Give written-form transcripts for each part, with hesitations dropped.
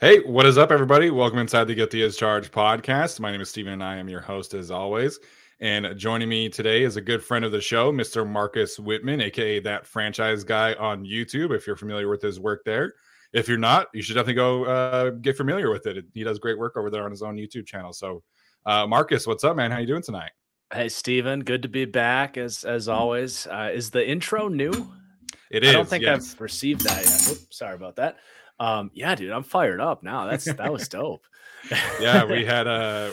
Hey, what is up, everybody? Welcome inside the Get the Is Charged podcast. My name is Steven, and I am your host, as always. And joining me today is a good friend of the show, Mr. Marcus Whitman, a.k.a. That Franchise Guy on YouTube, if you're familiar with his work there. If you're not, you should definitely go get familiar with it. He does great work over there on his own YouTube channel. So, Marcus, what's up, man? How you doing tonight? Hey, Steven. Good to be back, as always. Is the intro new? It is, I don't think I've received that yet. Oops, sorry about that. Yeah, dude, I'm fired up now. That was dope. Yeah, we had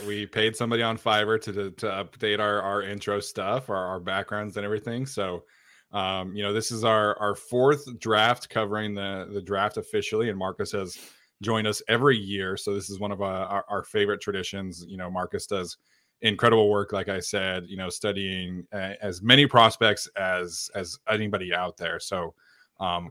we paid somebody on Fiverr to update our intro stuff, our backgrounds and everything. So, this is our fourth draft covering the draft officially, and Marcus has joined us every year. So this is one of our favorite traditions. You know, Marcus does incredible work, like I said, you know, studying as many prospects as anybody out there. So.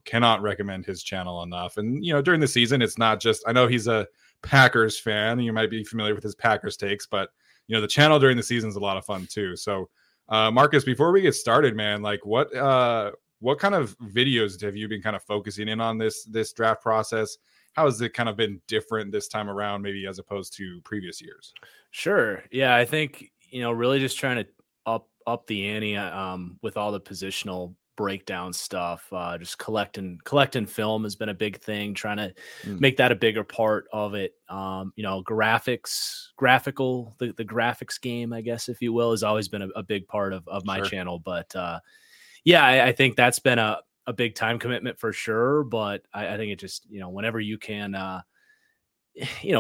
Cannot recommend his channel enough. And, you know, during the season, it's not just, I know he's a Packers fan. You might be familiar with his Packers takes, but, you know, the channel during the season is a lot of fun too. So, Marcus, before we get started, man, like what kind of videos have you been kind of focusing in on this draft process? How has it kind of been different this time around, maybe as opposed to previous years? Sure. Yeah. I think, you know, really just trying to up the ante, with all the positional breakdown stuff, just collecting film has been a big thing, trying to make that a bigger part of it. The graphics game, I guess, if you will, has always been a big part of my channel, but I think that's been a big time commitment for sure. But I think it just, you know, whenever you can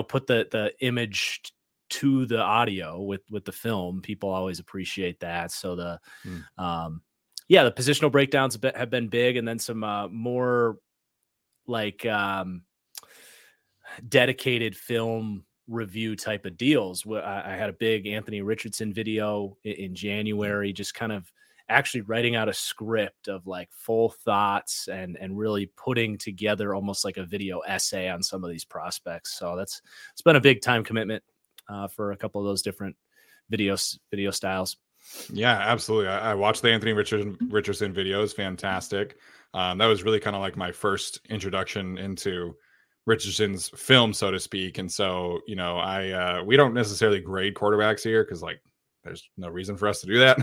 put the image to the audio with the film, people always appreciate that. So the positional breakdowns have been big, and then some more like dedicated film review type of deals. I had a big Anthony Richardson video in January, just kind of actually writing out a script of like full thoughts and really putting together almost like a video essay on some of these prospects. So it's been a big time commitment for a couple of those different video styles. Yeah, absolutely. I watched the Anthony Richardson videos. Fantastic. That was really kind of like my first introduction into Richardson's film, so to speak. And so, you know, we don't necessarily grade quarterbacks here because, like, there's no reason for us to do that.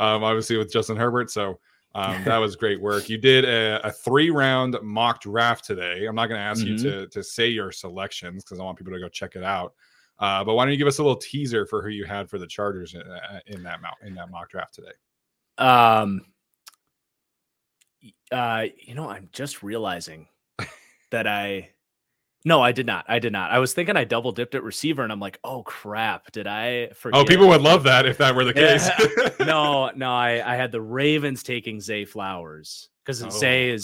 Obviously with Justin Herbert. So that was great work. You did a 3-round mock draft today. I'm not going to ask you to say your selections because I want people to go check it out. But why don't you give us a little teaser for who you had for the Chargers in that mock draft today? I'm just realizing that I did not. I was thinking I double dipped at receiver, and I'm like, oh crap, did I forget? Oh, people would love that if that were the case. No, I had the Ravens taking Zay Flowers because Zay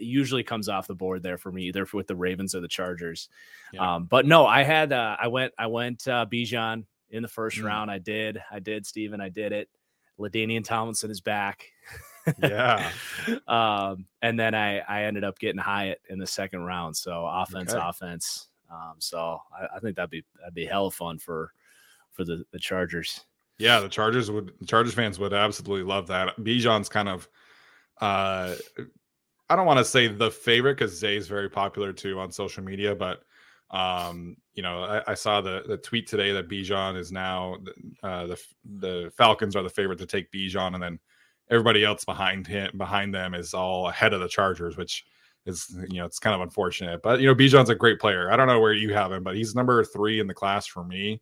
usually comes off the board there for me, either with the Ravens or the Chargers. Yeah. But no, I had I went Bijan in the first round. I did, Steven. I did it. LaDainian Tomlinson is back. Yeah. And then I ended up getting Hyatt in the second round. So offense. So I think that'd be hella fun for the Chargers. Yeah, the Chargers fans would absolutely love that. Bijan's kind of I don't want to say the favorite because Zay's very popular too on social media, but I saw the tweet today that Bijan is now the Falcons are the favorite to take Bijan, and then everybody else behind them is all ahead of the Chargers, which is, it's kind of unfortunate, but Bijan's a great player. I don't know where you have him, but he's number 3 in the class for me.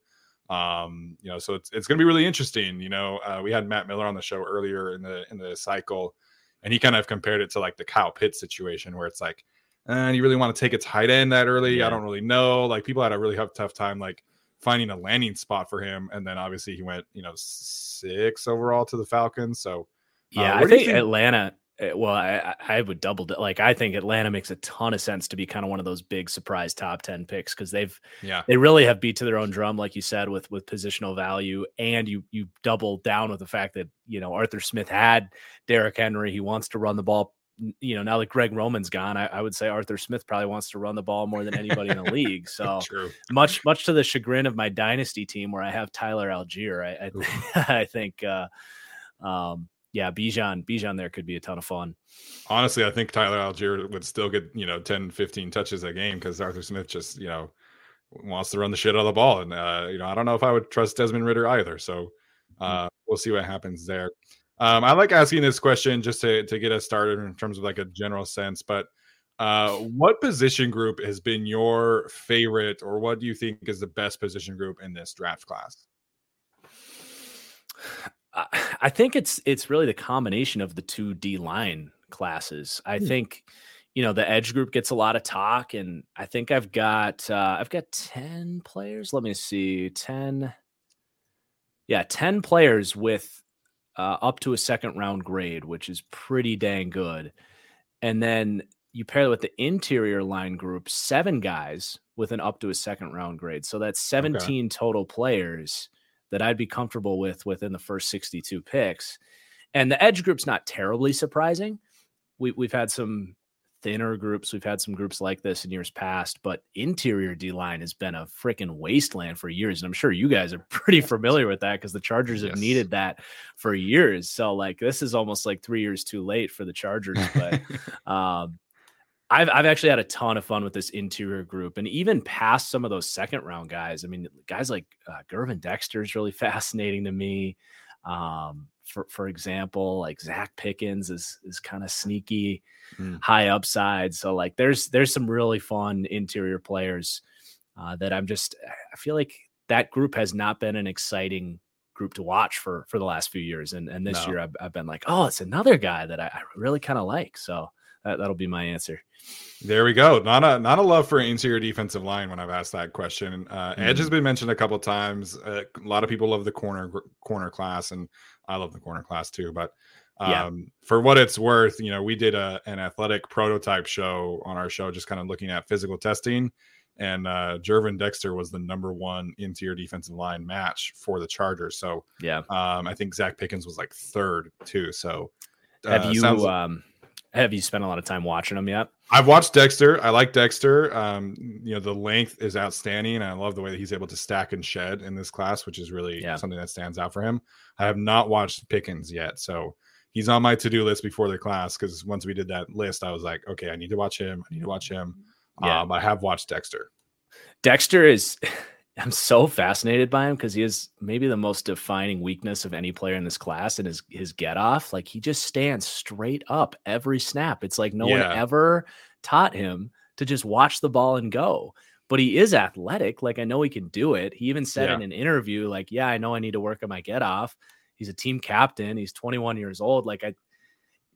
So it's going to be really interesting. We had Matt Miller on the show earlier in the cycle, and he kind of compared it to like the Kyle Pitt situation where it's like, you really want to take a tight end that early? Yeah. I don't really know. Like, people had a really tough time, like, finding a landing spot for him. And then obviously he went, 6 overall to the Falcons. So yeah, I think Atlanta, well, I would double it. Like, I think Atlanta makes a ton of sense to be kind of one of those big surprise top 10 picks, because they really have beat to their own drum, like you said, with positional value. And you double down with the fact that, Arthur Smith had Derrick Henry. He wants to run the ball. Now that Greg Roman's gone, I would say Arthur Smith probably wants to run the ball more than anybody in the league. So true. Much to the chagrin of my dynasty team where I have Tyler Algier, I think, Bijan there could be a ton of fun. Honestly, I think Tyler Algier would still get, 10, 15 touches a game, because Arthur Smith just, wants to run the shit out of the ball. And, I don't know if I would trust Desmond Ridder either. So we'll see what happens there. I like asking this question just to get us started in terms of like a general sense, but what position group has been your favorite, or what do you think is the best position group in this draft class? I think it's really the combination of the two D-line classes. I think, the edge group gets a lot of talk, and I think I've got 10 players. Let me see. 10 players with up to a second round grade, which is pretty dang good. And then you pair that with the interior line group, 7 guys with an up to a second round grade. So that's 17 total players that I'd be comfortable with within the first 62 picks. And the edge group's not terribly surprising. We've had some thinner groups. We've had some groups like this in years past, but interior D-line has been a freaking wasteland for years. And I'm sure you guys are pretty familiar with that, because the Chargers have needed that for years. So like, this is almost like 3 years too late for the Chargers, but I've actually had a ton of fun with this interior group, and even past some of those second round guys. I mean, guys like Gervin Dexter is really fascinating to me. For example, like Zach Pickens is kind of sneaky, high upside. So like, there's some really fun interior players that I feel like that group has not been an exciting group to watch for the last few years. And this year I've been like, oh, it's another guy that I really kind of like. So that'll be my answer. There we go. Not a love for interior defensive line when I've asked that question. Edge has been mentioned a couple of times. A lot of people love the corner class, and I love the corner class too. But for what it's worth, we did an athletic prototype show on our show, just kind of looking at physical testing. And Gervin Dexter was the number 1 interior defensive line match for the Chargers. So I think Zach Pickens was like 3rd too. So have you spent a lot of time watching him yet? I've watched Dexter. I like Dexter. The length is outstanding, and I love the way that he's able to stack and shed in this class, which is really something that stands out for him. I have not watched Pickens yet, so he's on my to-do list before the class, because once we did that list, I was like, okay, I need to watch him. Yeah. I have watched Dexter. Dexter is... I'm so fascinated by him, because he is maybe the most defining weakness of any player in this class, and his get off. Like, he just stands straight up every snap. It's like no one ever taught him to just watch the ball and go. But he is athletic. Like, I know he can do it. He even said in an interview, like, I know I need to work on my get off. He's a team captain. He's 21 years old. Like, I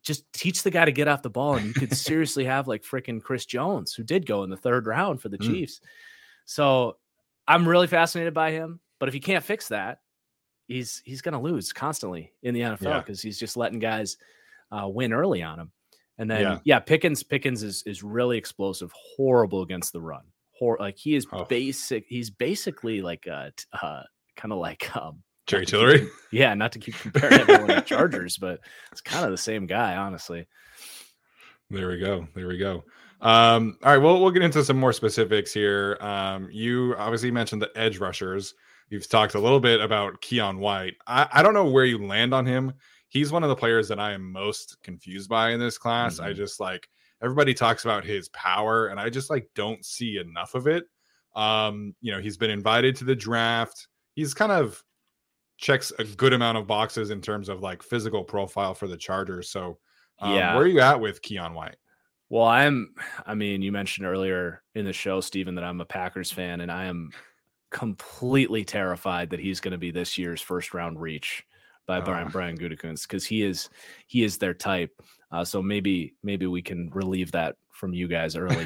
just teach the guy to get off the ball, and you could seriously have like freaking Chris Jones, who did go in the 3rd round for the Chiefs. So I'm really fascinated by him, but if he can't fix that, he's going to lose constantly in the NFL, because he's just letting guys win early on him. And then, Pickens is really explosive, horrible against the run. He's basically like a kind of like Jerry Tillery? Not to keep comparing everyone to Chargers, but it's kind of the same guy, honestly. There we go. All right, we'll get into some more specifics here. You obviously mentioned the edge rushers. You've talked a little bit about Keon White. I don't know where you land on him. He's one of the players that I am most confused by in this class. Mm-hmm. I just like everybody talks about his power, and I just like don't see enough of it. He's been invited to the draft. He's kind of checks a good amount of boxes in terms of like physical profile for the Chargers. So where are you at with Keon White? Well, you mentioned earlier in the show, Steven, that I'm a Packers fan, and I am completely terrified that he's going to be this year's first round reach by Brian Gutekunst, because he is their type. So maybe we can relieve that from you guys early.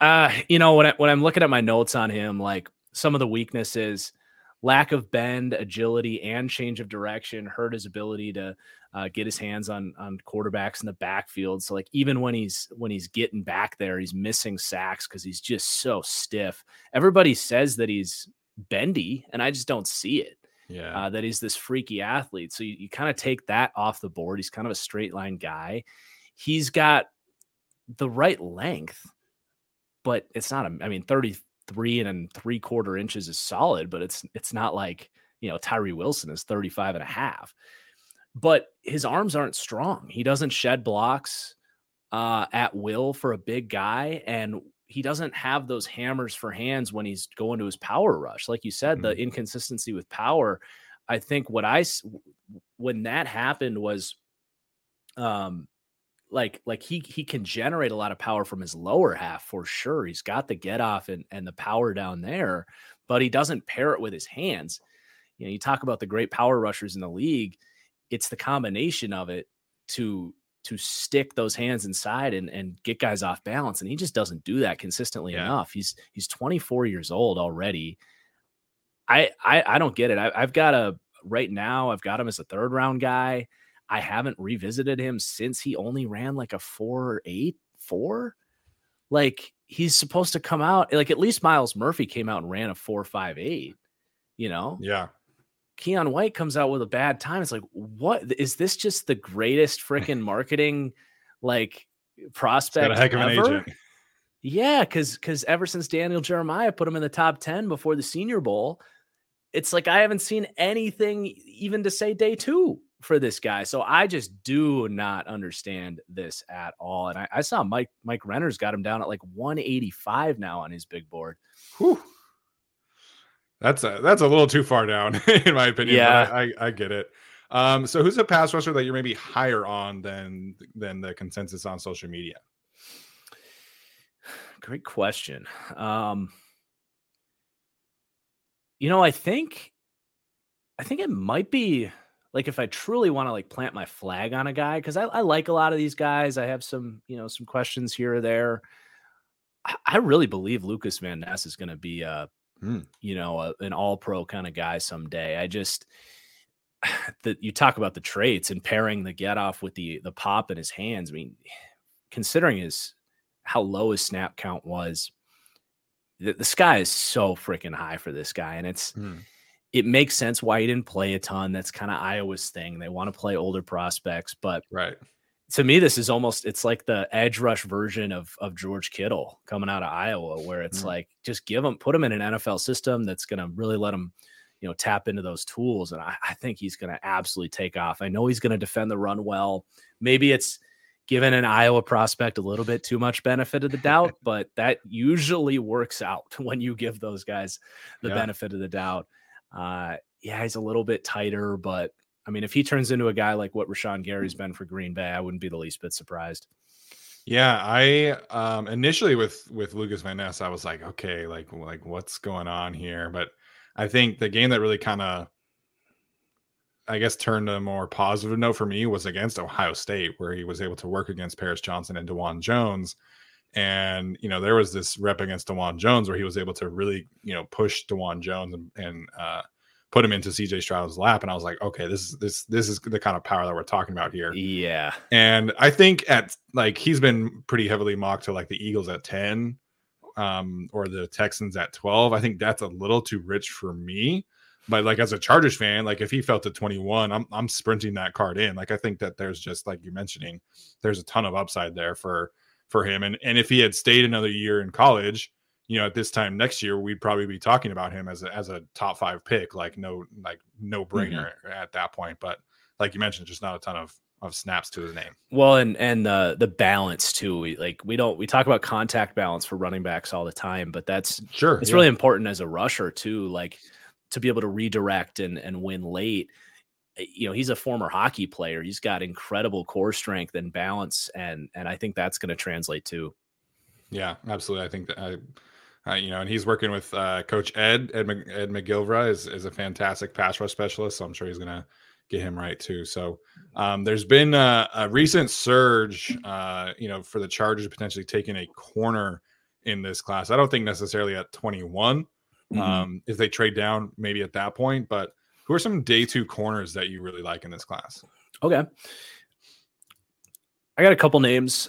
But when I'm looking at my notes on him, like some of the weaknesses: lack of bend, agility, and change of direction hurt his ability to get his hands on quarterbacks in the backfield. So like even when he's getting back there, he's missing sacks because he's just so stiff. Everybody says that he's bendy, and I just don't see it. That he's this freaky athlete. So you kind of take that off the board. He's kind of a straight line guy. He's got the right length, but it's not 33 3/4 inches is solid, but it's not like, Tyree Wilson is 35.5, but his arms aren't strong. He doesn't shed blocks at will for a big guy. And he doesn't have those hammers for hands when he's going to his power rush. Like you said, the inconsistency with power, I think when that happened was he can generate a lot of power from his lower half for sure. He's got the get off and the power down there, but he doesn't pair it with his hands. You talk about the great power rushers in the league. It's the combination of it to stick those hands inside and get guys off balance. And he just doesn't do that consistently enough. He's 24 years old already. I don't get it. I've got him as a third round guy. I haven't revisited him since he only ran like a 4.84. Like he's supposed to come out like at least Miles Murphy came out and ran a 4.58, Yeah. Keon White comes out with a bad time. It's like, what is this? Just the greatest freaking marketing like prospect. Got a heck of an agent. Yeah, because ever since Daniel Jeremiah put him in the top 10 before the Senior Bowl, it's like I haven't seen anything even to say day two for this guy. So I just do not understand this at all. And I saw Mike Renner's got him down at like 185 now on his big board. Whew. That's a little too far down in my opinion. Yeah, I get it. So who's a pass rusher that you're maybe higher on than the consensus on social media? Great question. I think it might be like, if I truly want to like plant my flag on a guy, because I like a lot of these guys. I have some, some questions here or there. I really believe Lucas Van Ness is going to be an all-pro kind of guy someday. I just that you talk about the traits and pairing the get off with the pop in his hands. I mean, considering how low his snap count was, the sky is so freaking high for this guy, and it makes sense why he didn't play a ton. That's kind of Iowa's thing. They want to play older prospects, but right. To me, this is it's like the edge rush version of George Kittle coming out of Iowa, where it's like, just put him in an NFL system that's going to really let him, tap into those tools. And I think he's going to absolutely take off. I know he's going to defend the run well. Maybe it's given an Iowa prospect a little bit too much benefit of the doubt, but that usually works out when you give those guys the benefit of the doubt. He's a little bit tighter, but I mean, if he turns into a guy like what Rashawn Gary's been for Green Bay, I wouldn't be the least bit surprised. Yeah, I initially with Lucas Van Ness, I was like, okay, like what's going on here? But I think the game that really kind of, I guess, turned a more positive note for me was against Ohio State, where he was able to work against Paris Johnson and DeJuan Jones. And, there was this rep against DeJuan Jones where he was able to really, push DeJuan Jones and put him into CJ Stroud's lap. And I was like, okay, this is the kind of power that we're talking about here. Yeah. And I think he's been pretty heavily mocked to like the Eagles at 10, or the Texans at 12. I think that's a little too rich for me. But like as a Chargers fan, like if he fell to 21, I'm sprinting that card in. Like I think that there's just like you're mentioning, there's a ton of upside there for him. And if he had stayed another year in college, you know, at this time next year, we'd probably be talking about him as a top five pick, like no brainer at that point. But like you mentioned, just not a ton of snaps to his name. Well, and the balance too. We talk about contact balance for running backs all the time, but that's sure it's really important as a rusher too. Like to be able to redirect and win late. You know, he's a former hockey player. He's got incredible core strength and balance, and I think that's going to translate too. Yeah, absolutely. I think that and he's working with Coach Ed McGilvray is a fantastic pass rush specialist. So I'm sure he's going to get him right too. So there's been a recent surge, for the Chargers potentially taking a corner in this class. I don't think necessarily at 21. If they trade down, maybe at that point. But who are some day two corners that you really like in this class? Okay, I got a couple names.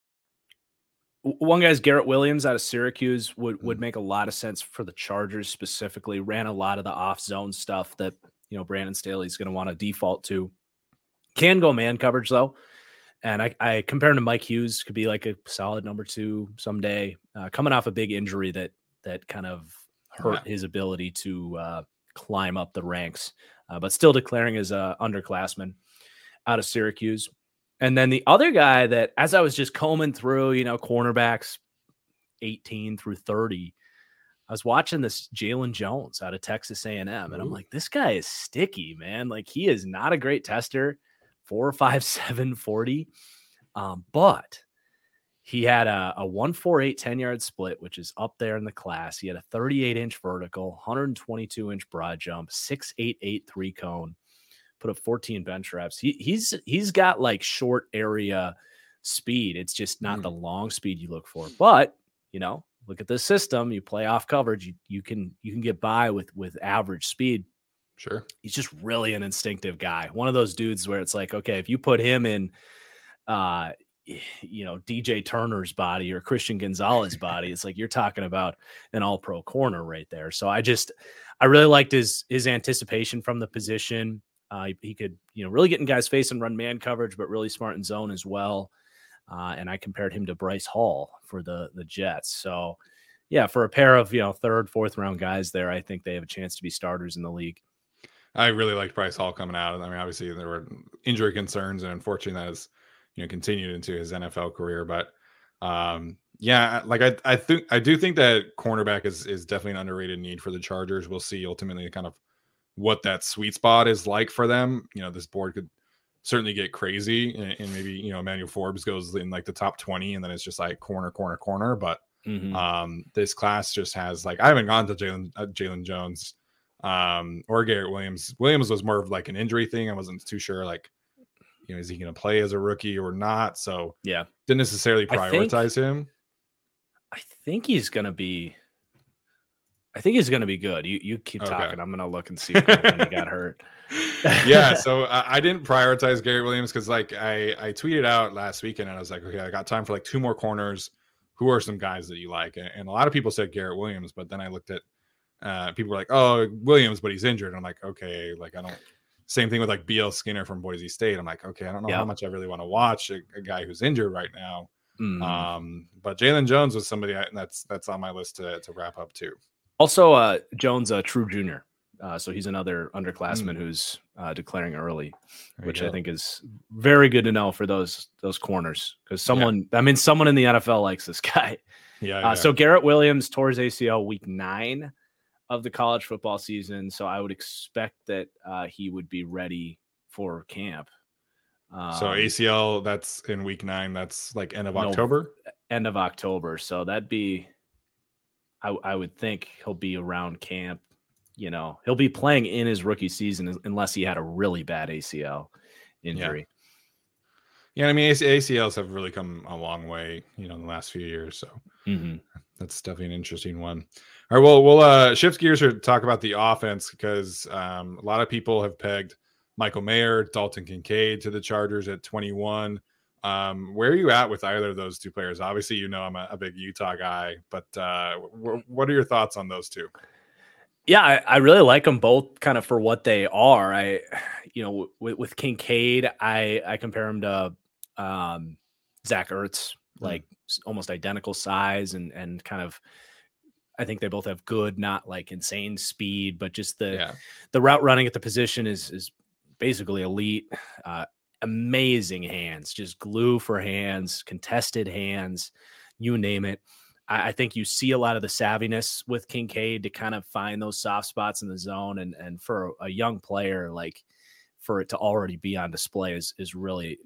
One guy's Garrett Williams out of Syracuse would make a lot of sense for the Chargers specifically. Ran a lot of the off zone stuff that, you know, Brandon Staley's going to want to default to. Can go man coverage though. And I compare him to Mike Hughes, could be like a solid number two someday, coming off a big injury that kind of hurt his ability to climb up the ranks, but still declaring as a underclassman out of Syracuse. And then the other guy that, as I was just combing through, you know, cornerbacks 18 through 30, I was watching this Jalen Jones out of Texas A&M, and I'm like, this guy is sticky, man. Like, he is not a great tester, 4.57 40, but he had a 1.48 10-yard split, which is up there in the class. He had a 38-inch vertical, 122-inch broad jump, 6.88 3-cone. Put up 14 bench reps. He's got like short area speed. It's just not the long speed you look for. But, you know, look at this system. You play off coverage. You can get by with average speed. Sure. He's just really an instinctive guy. One of those dudes where it's like, okay, if you put him in, DJ Turner's body or Christian Gonzalez's body, it's like you're talking about an all-pro corner right there. So I really liked his anticipation from the position. He could, you know, really get in guys' face and run man coverage, but really smart in zone as well. And I compared him to Bryce Hall for the Jets. So, yeah, for a pair of, you know, third, fourth round guys there, I think they have a chance to be starters in the league. I really liked Bryce Hall coming out. I mean, obviously there were injury concerns, and unfortunately that has, you know, continued into his NFL career. But I do think that cornerback is definitely an underrated need for the Chargers. We'll see ultimately kind of what that sweet spot is like for them. You know, this board could certainly get crazy and maybe, you know, Emmanuel Forbes goes in like the top 20 and then it's just like corner. But this class just has like, I haven't gone to Jalen Jones or Garrett Williams. Williams was more of like an injury thing. I wasn't too sure like you know, is he going to play as a rookie or not? So yeah, didn't necessarily prioritize him. I think he's going to be good. You keep talking. I'm going to look and see when he got hurt. Yeah. So I didn't prioritize Garrett Williams because, like, I tweeted out last weekend and I was like, okay, I got time for like two more corners. Who are some guys that you like? And a lot of people said Garrett Williams, but then I looked at people were like, oh, Williams, but he's injured. And I'm like, okay, like I don't. Same thing with like BL Skinner from Boise State. I'm like, okay, I don't know how much I really want to watch a guy who's injured right now. Mm. But Jalen Jones was somebody that's on my list to wrap up too. Also, Jones, a true junior. So he's another underclassman who's declaring early, which I think is very good to know for those corners. Because someone in the NFL likes this guy. So Garrett Williams tore his ACL week 9 of the college football season. So I would expect that he would be ready for camp. So ACL, that's in week 9. That's like October? End of October. So that'd be... I would think he'll be around camp. You know, he'll be playing in his rookie season unless he had a really bad ACL injury. Yeah, I mean, ACLs have really come a long way, you know, in the last few years. So that's definitely an interesting one. All right, well, we'll shift gears here to talk about the offense because a lot of people have pegged Michael Mayer, Dalton Kincaid to the Chargers at 21. Where are you at with either of those two players? Obviously, you know, I'm a big Utah guy, but what are your thoughts on those two? Yeah, I really like them both kind of for what they are. With Kincaid, I compare him to Zach Ertz, like almost identical size and kind of, I think they both have good, not like insane speed, but just the route running at the position is basically elite. Amazing hands, just glue for hands, contested hands, you name it. I think you see a lot of the savviness with Kincaid to kind of find those soft spots in the zone. And for a young player, like for it to already be on display is really,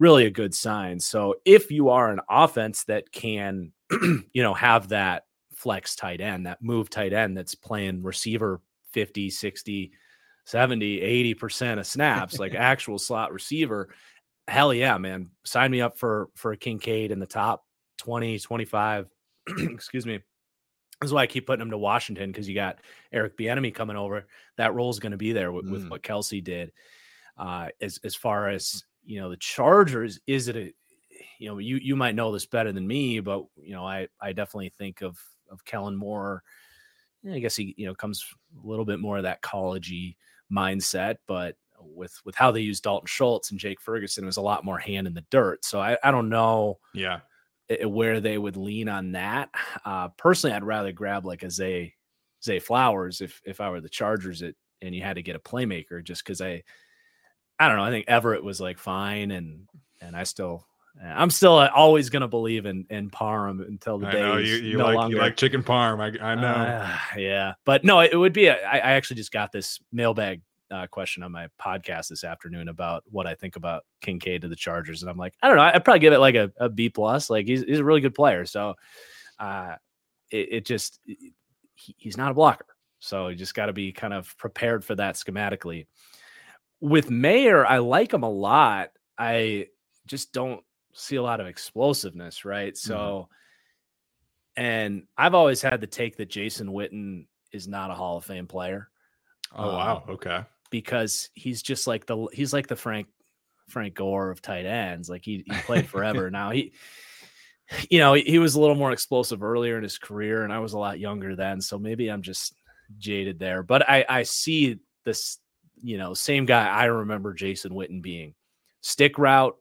really a good sign. So if you are an offense that can, you know, have that flex tight end, that move tight end that's playing receiver 50, 60, 70, 80% of snaps, like actual slot receiver. Hell yeah, man. Sign me up for Kincaid in the top 20, 25. Excuse me. That's why I keep putting him to Washington, because you got Eric Bieniemy coming over. That role's going to be there with what Kelsey did. As far as, you know, the Chargers, is it a, you know, you might know this better than me, but, you know, I definitely think of Kellen Moore. I guess he, you know, comes a little bit more of that collegey mindset, but with how they use Dalton Schultz and Jake Ferguson, it was a lot more hand in the dirt. So I don't know where they would lean on that. Personally, I'd rather grab like a Zay Flowers if I were the Chargers and you had to get a playmaker, just because I don't know. I think Everett was like fine. And I'm still always going to believe in Parham until the day. I know you like chicken Parham. I know. But no, it would be I actually just got this mailbag question on my podcast this afternoon about what I think about Kincaid to the Chargers. And I'm like, I don't know. I'd probably give it like a B+. Like he's a really good player. So he's not a blocker. So you just got to be kind of prepared for that schematically. With Mayer, I like him a lot. I just don't see a lot of explosiveness, right? So, and I've always had the take that Jason Witten is not a Hall of Fame player. Oh, wow. Okay. Because he's just like the Frank Gore of tight ends. Like he played forever. Now he was a little more explosive earlier in his career, and I was a lot younger then. So maybe I'm just jaded there, but I see this, you know, same guy I remember Jason Witten being. Stick route,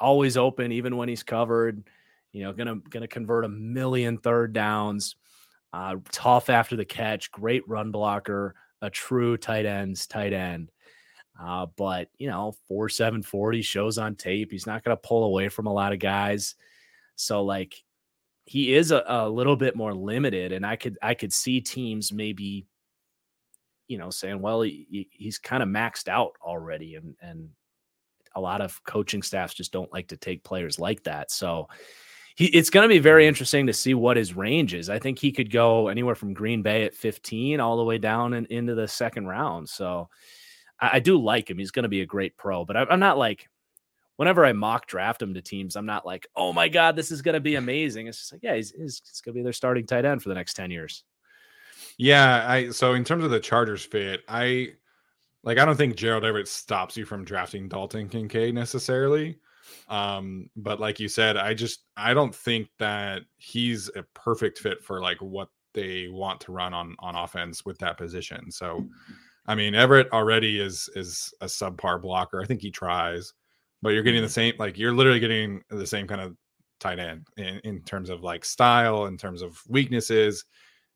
always open, even when he's covered, you know, gonna convert 1 million third downs, tough after the catch, great run blocker, a true tight end. But you know, 4.7 40 shows on tape. He's not gonna pull away from a lot of guys. So like he is a little bit more limited, and I could see teams maybe, you know, saying, well, he's kind of maxed out already, and a lot of coaching staffs just don't like to take players like that. So it's going to be very interesting to see what his range is. I think he could go anywhere from Green Bay at 15 all the way down and into the second round. So I do like him. He's going to be a great pro, but I'm not like whenever I mock draft him to teams, I'm not like, oh my God, this is going to be amazing. It's just like, yeah, he's going to be their starting tight end for the next 10 years. Yeah. So in terms of the Chargers fit, I don't think Gerald Everett stops you from drafting Dalton Kincaid necessarily. But like you said, I don't think that he's a perfect fit for like what they want to run on offense with that position. So, I mean, Everett already is a subpar blocker. I think he tries, but you're getting the same, like you're literally getting the same kind of tight end in terms of like style, in terms of weaknesses.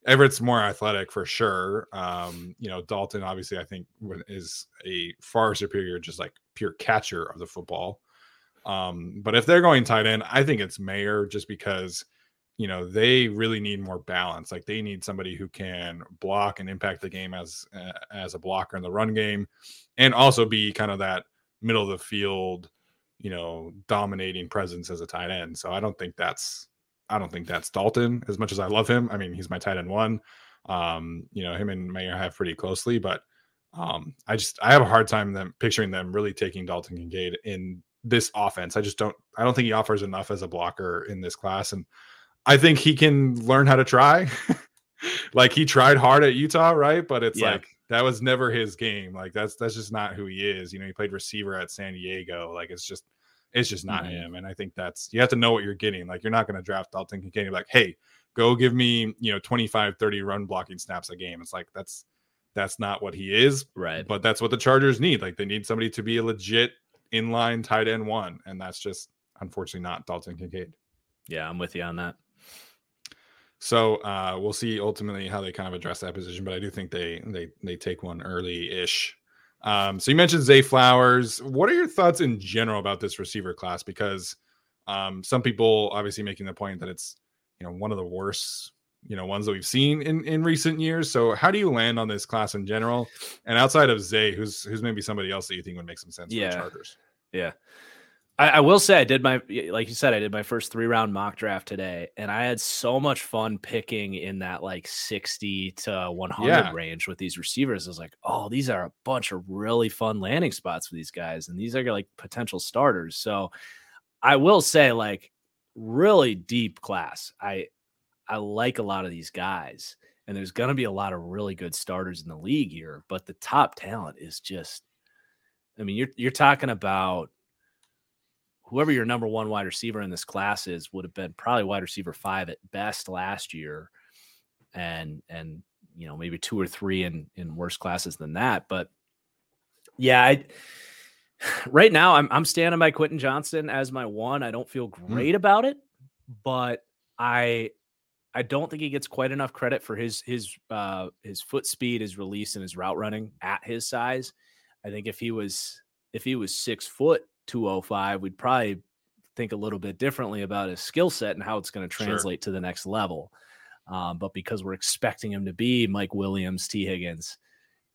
Everett's more athletic for sure. Dalton obviously I think is a far superior, just like pure catcher of the football. But if they're going tight end, I think it's Mayer just because, they really need more balance. Like they need somebody who can block and impact the game as a blocker in the run game and also be kind of that middle of the field, dominating presence as a tight end. So I don't think that's Dalton as much as I love him. I mean, he's my tight end one. Him and Mayer have pretty closely, but I have a hard time picturing them really taking Dalton Kincaid in this offense. I don't think he offers enough as a blocker in this class. And I think he can learn how to try. Like he tried hard at Utah, right? But it's that was never his game. Like that's just not who he is. He played receiver at San Diego. Like it's just not him. And I think you have to know what you're getting. Like you're not going to draft Dalton Kincaid and be like, hey, go give me, 25, 30 run blocking snaps a game. It's like, that's not what he is. Right. But that's what the Chargers need. Like they need somebody to be a legit inline tight end one. And that's just unfortunately not Dalton Kincaid. Yeah. I'm with you on that. So we'll see ultimately how they kind of address that position, but I do think they take one early ish. So you mentioned Zay Flowers. What are your thoughts in general about this receiver class? Because some people obviously making the point that it's, one of the worst, ones that we've seen in recent years. So how do you land on this class in general? And outside of Zay, who's maybe somebody else that you think would make some sense for the Chargers? Yeah. I will say I did my first 3-round mock draft today, and I had so much fun picking in that 60 to 100 range with these receivers. I was like, oh, these are a bunch of really fun landing spots for these guys. And these are like potential starters. So I will say really deep class. I like a lot of these guys, and there's going to be a lot of really good starters in the league here, but the top talent is just, you're talking about, whoever your number one wide receiver in this class is would have been probably wide receiver 5 at best last year. And, maybe 2 or 3 in worse classes than that. But yeah, right now I'm standing by Quentin Johnston as my one. I don't feel great about it, but I don't think he gets quite enough credit for his foot speed, his release, and his route running at his size. I think if he was 6 foot, 205, we'd probably think a little bit differently about his skill set and how it's going to translate to the next level. But because we're expecting him to be Mike Williams, T. Higgins,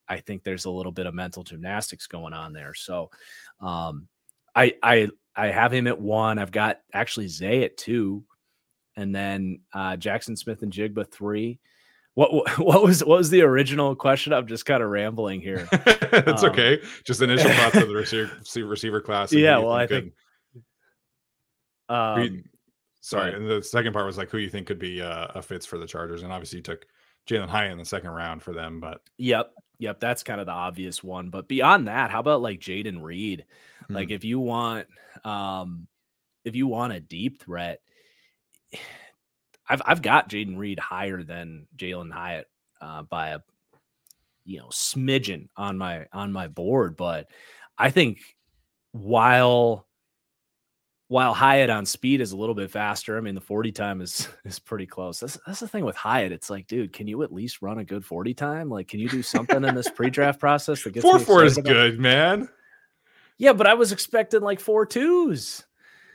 I think there's a little bit of mental gymnastics going on there. So I have him at 1. I've got actually Zay at 2, and then Jackson Smith and Jigba 3. What was the original question? I'm just kind of rambling here. That's okay. Just initial thoughts of the receiver class. Yeah, I think. And the second part was who you think could be a fits for the Chargers, and obviously you took Jalen Hyatt in the second round for them. But yep, that's kind of the obvious one. But beyond that, how about Jaden Reed? Mm-hmm. If you want a deep threat. I've got Jaden Reed higher than Jalen Hyatt by a smidgen on my board, but I think while Hyatt on speed is a little bit faster, the 40 time is pretty close. That's the thing with Hyatt. It's like, dude, can you at least run a good 40 time? Can you do something in this pre-draft process that gets 4.4 is good, man? Yeah, but I was expecting 4.2s.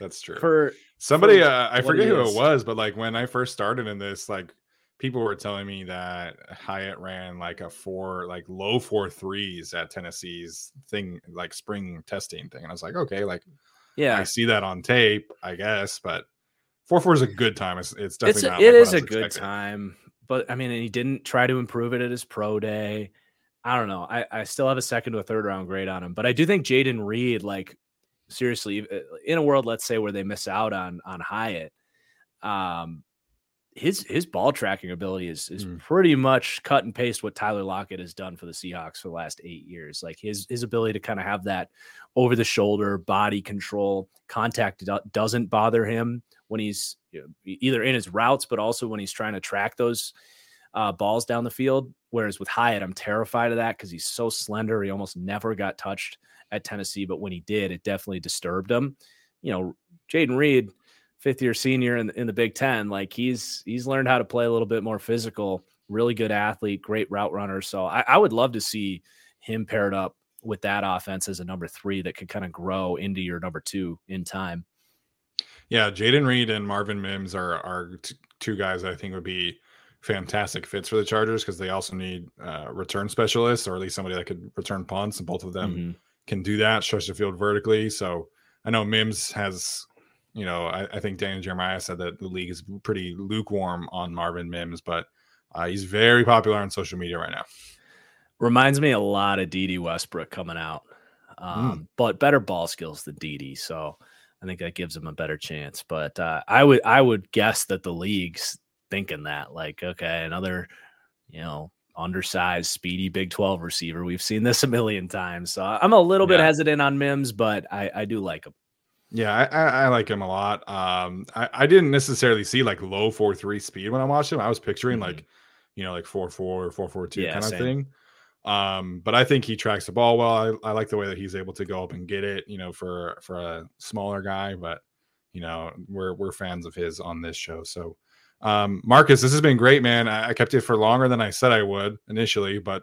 That's true. For somebody, I forget who it was, but when I first started in this, people were telling me that Hyatt ran a 4, low 4.3s at Tennessee's thing, spring testing thing. And I was like, okay, I see that on tape, I guess, but 4.4 is a good time. It's definitely not. It is a good time, but and he didn't try to improve it at his pro day. I don't know. I still have a 2nd to a 3rd round grade on him, but I do think Jaden Reed, seriously, in a world, let's say, where they miss out on Hyatt, his ball tracking ability is pretty much cut and paste what Tyler Lockett has done for the Seahawks for the last 8 years. Like his ability to kind of have that over the shoulder body control, contact doesn't bother him when he's either in his routes, but also when he's trying to track those balls down the field. Whereas with Hyatt, I'm terrified of that because he's so slender. He almost never got touched at Tennessee, but when he did, it definitely disturbed him. You know, Jaden Reed, fifth-year senior in the Big Ten, like he's learned how to play a little bit more physical, really good athlete, great route runner. So I would love to see him paired up with that offense as a number three that could kind of grow into your number two in time. Yeah, Jaden Reed and Marvin Mims are two guys I think would be fantastic fits for the Chargers because they also need return specialists, or at least somebody that could return punts, and both of them can do that, stretch the field vertically. So I know Mims has... You know, I think Daniel Jeremiah said that the league is pretty lukewarm on Marvin Mims, but he's very popular on social media right now. Reminds me a lot of Dede Westbrook coming out, but better ball skills than Dede. So I think that gives him a better chance. But I would guess that the league's thinking that, like, okay, another, you know, undersized, speedy Big 12 receiver. We've seen this a million times. So I'm a little bit hesitant on Mims, but I do like him. Yeah, I like him a lot. I didn't necessarily see like low 4.3 speed when I watched him. I was picturing like, you know, like 4.4 or 4.42 kind of thing. But I think he tracks the ball well. I like the way that he's able to go up and get it, you know, for a smaller guy. But, you know, we're fans of his on this show. So, Marcus, this has been great, man. I kept it for longer than I said I would initially. But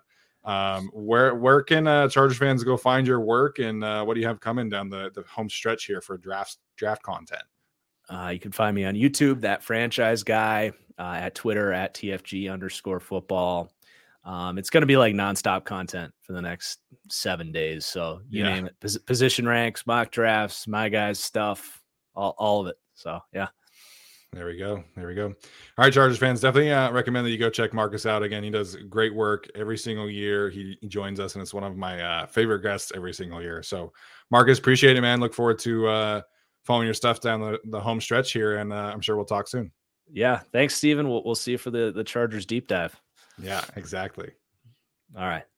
where can Chargers fans go find your work, and what do you have coming down the home stretch here for draft content? You can find me on YouTube, That Franchise Guy, at Twitter at @TFG_football. It's going to be like nonstop content for the next 7 days. So you name it, position ranks, mock drafts, my guys stuff, all of it. So yeah. There we go. All right, Chargers fans, definitely recommend that you go check Marcus out. Again, he does great work every single year. He joins us, and it's one of my favorite guests every single year. So, Marcus, appreciate it, man. Look forward to following your stuff down the home stretch here, and I'm sure we'll talk soon. Yeah, thanks, Steven. We'll see you for the Chargers deep dive. Yeah, exactly. All right.